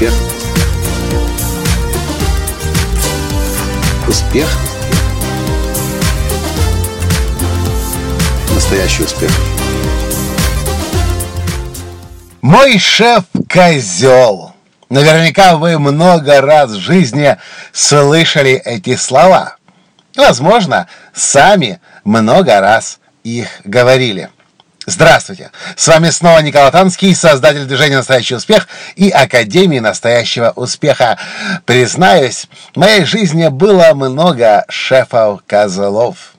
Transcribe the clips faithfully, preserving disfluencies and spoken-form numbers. Успех. Успех. Настоящий успех. Мой шеф – козел. Наверняка вы много раз в жизни слышали эти слова. Возможно, сами много раз их говорили. Здравствуйте! С вами снова Николай Латанский, создатель движения «Настоящий успех» и Академии настоящего успеха. Признаюсь, в моей жизни было много шефов-козлов.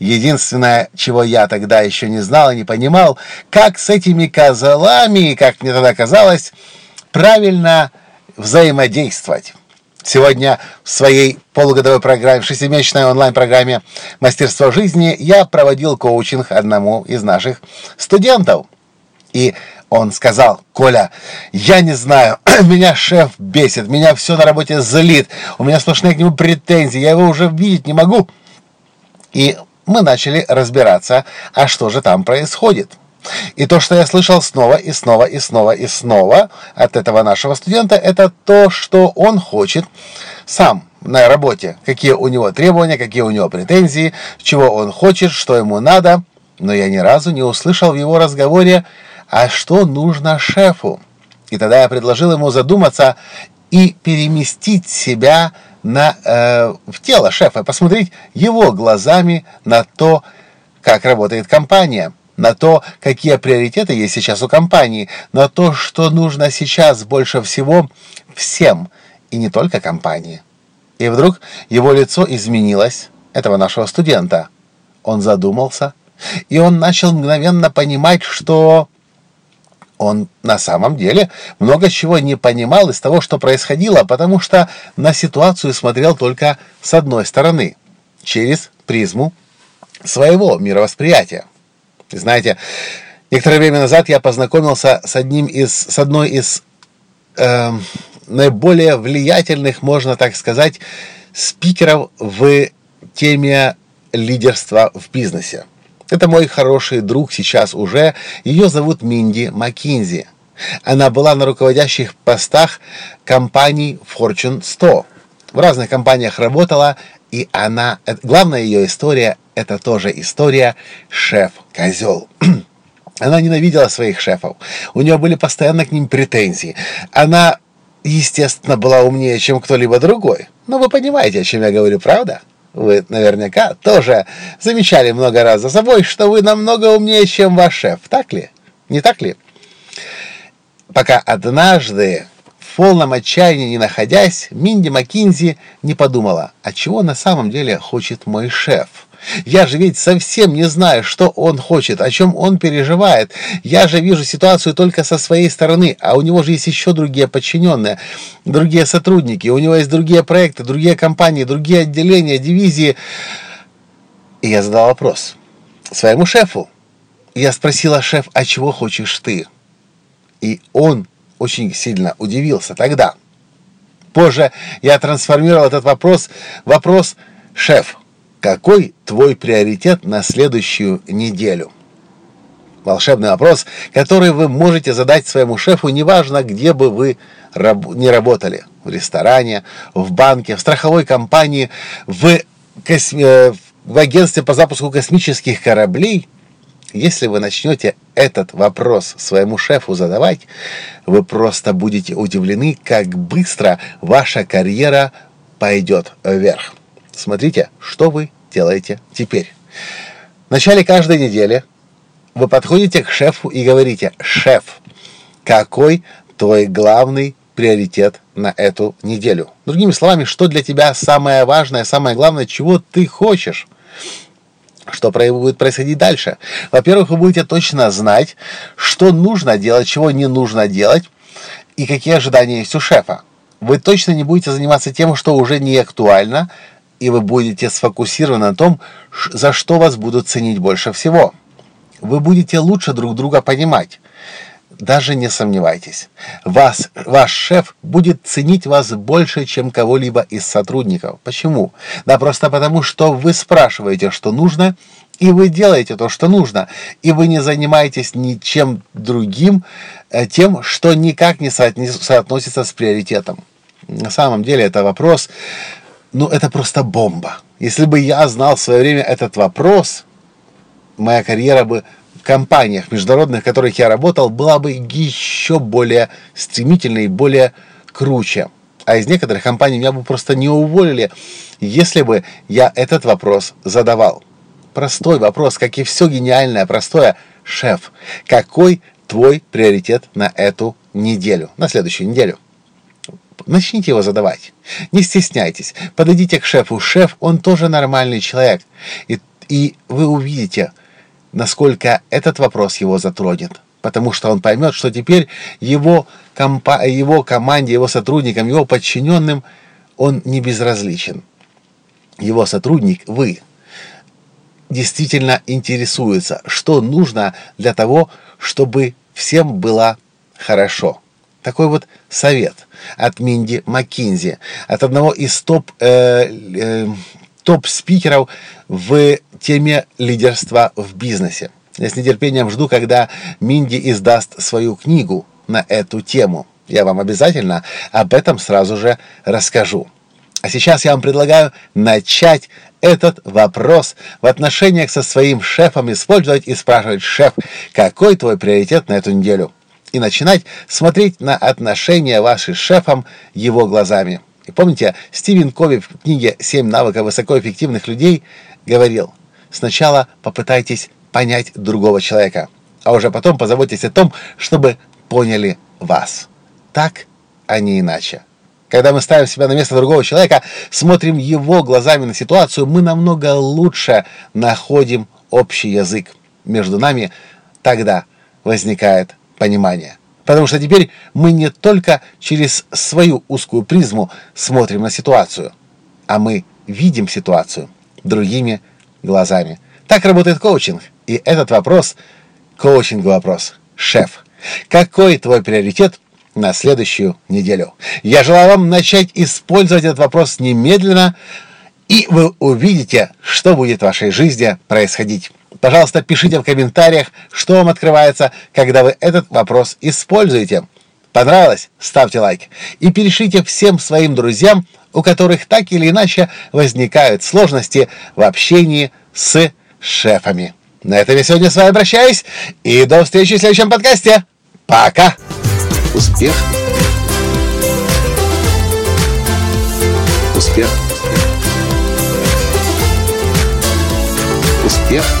Единственное, чего я тогда еще не знал и не понимал, как с этими козлами, как мне тогда казалось, правильно взаимодействовать. Сегодня в своей полугодовой программе, в шестимесячной онлайн-программе «Мастерство жизни» я проводил коучинг одному из наших студентов. И он сказал: «Коля, я не знаю, меня шеф бесит, меня все на работе злит, у меня сплошные к нему претензии, я его уже видеть не могу». И мы начали разбираться, а что же там происходит. И то, что я слышал снова и снова и снова и снова от этого нашего студента, это то, что он хочет сам на работе. Какие у него требования, какие у него претензии, чего он хочет, что ему надо. Но я ни разу не услышал в его разговоре, а что нужно шефу. И тогда я предложил ему задуматься и переместить себя на, э, в тело шефа, посмотреть его глазами на то, как работает компания, на то, какие приоритеты есть сейчас у компании, на то, что нужно сейчас больше всего всем, и не только компании. И вдруг его лицо изменилось, этого нашего студента. Он задумался, и он начал мгновенно понимать, что он на самом деле много чего не понимал из того, что происходило, потому что на ситуацию смотрел только с одной стороны, через призму своего мировосприятия. Знаете, некоторое время назад я познакомился с одним из, с одной из э, наиболее влиятельных, можно так сказать, спикеров в теме лидерства в бизнесе. Это мой хороший друг сейчас уже. Ее зовут Минди Макензи. Она была на руководящих постах компаний Форчун сто. В разных компаниях работала, и она... Главная ее история... Это тоже история «Шеф-козел». Она ненавидела своих шефов. У нее были постоянно к ним претензии. Она, естественно, была умнее, чем кто-либо другой. Но вы понимаете, о чем я говорю, правда? Вы наверняка тоже замечали много раз за собой, что вы намного умнее, чем ваш шеф. Так ли? Не так ли? Пока однажды, в полном отчаянии не находясь, Минди Макензи не подумала, а чего на самом деле хочет мой шеф? Я же ведь совсем не знаю, что он хочет, о чем он переживает. Я же вижу ситуацию только со своей стороны, а у него же есть еще другие подчиненные, другие сотрудники, у него есть другие проекты, другие компании, другие отделения, дивизии. И я задал вопрос своему шефу. Я спросила: шеф, а чего хочешь ты? И он очень сильно удивился тогда. Позже я трансформировал этот вопрос в вопрос: шеф, какой твой приоритет на следующую неделю? Волшебный вопрос, который вы можете задать своему шефу, неважно, где бы вы ни работали. В ресторане, в банке, в страховой компании, в, косми... в агентстве по запуску космических кораблей. Если вы начнете этот вопрос своему шефу задавать, вы просто будете удивлены, как быстро ваша карьера пойдет вверх. Смотрите, что вы делаете теперь. В начале каждой недели вы подходите к шефу и говорите: шеф, какой твой главный приоритет на эту неделю? Другими словами, что для тебя самое важное, самое главное, чего ты хочешь? Что будет происходить дальше? Во-первых, вы будете точно знать, что нужно делать, чего не нужно делать и какие ожидания есть у шефа. Вы точно не будете заниматься тем, что уже не актуально, и вы будете сфокусированы на том, за что вас будут ценить больше всего. Вы будете лучше друг друга понимать. Даже не сомневайтесь. Вас, ваш шеф будет ценить вас больше, чем кого-либо из сотрудников. Почему? Да просто потому, что вы спрашиваете, что нужно, И вы делаете то, что нужно. И вы не занимаетесь ничем другим, тем, что никак не соотносится с приоритетом. На самом деле это вопрос, ну это просто бомба. Если бы я знал в свое время этот вопрос, моя карьера бы в компаниях международных, в которых я работал, была бы еще более стремительной, более круче. А из некоторых компаний меня бы просто не уволили, если бы я этот вопрос задавал. Простой вопрос, как и все гениальное, простое. Шеф, какой твой приоритет на эту неделю, на следующую неделю? Начните его задавать. Не стесняйтесь. Подойдите к шефу. Шеф, он тоже нормальный человек. И, и вы увидите, насколько этот вопрос его затронет. Потому что он поймет, что теперь его, компа- его команде, его сотрудникам, его подчиненным он не безразличен. Его сотрудник, вы, действительно интересуется, что нужно для того, чтобы всем было хорошо. Такой вот совет от Минди Макензи, от одного из топ, э, э, топ-спикеров в теме лидерства в бизнесе. Я с нетерпением жду, когда Минди издаст свою книгу на эту тему. Я вам обязательно об этом сразу же расскажу. А сейчас я вам предлагаю начать этот вопрос в отношениях со своим шефом использовать и спрашивать: «Шеф, какой твой приоритет на эту неделю?» И начинать смотреть на отношения ваших с шефом его глазами. И помните, Стивен Кови в книге «Семь навыков высокоэффективных людей» говорил: сначала попытайтесь понять другого человека, а уже потом позаботьтесь о том, чтобы поняли вас. Так, а не иначе. Когда мы ставим себя на место другого человека, смотрим его глазами на ситуацию, мы намного лучше находим общий язык. Между нами тогда возникает понимание. Потому что теперь мы не только через свою узкую призму смотрим на ситуацию, а мы видим ситуацию другими глазами. Так работает коучинг. И этот вопрос, коучинговый вопрос. Шеф, какой твой приоритет на следующую неделю? Я желаю вам начать использовать этот вопрос немедленно, и вы увидите, что будет в вашей жизни происходить. Пожалуйста, пишите в комментариях, что вам открывается, когда вы этот вопрос используете. Понравилось? Ставьте лайк. И перешлите всем своим друзьям, у которых так или иначе возникают сложности в общении с шефами. На этом я сегодня с вами прощаюсь, и до встречи в следующем подкасте. Пока! Успех! Успех! Успех!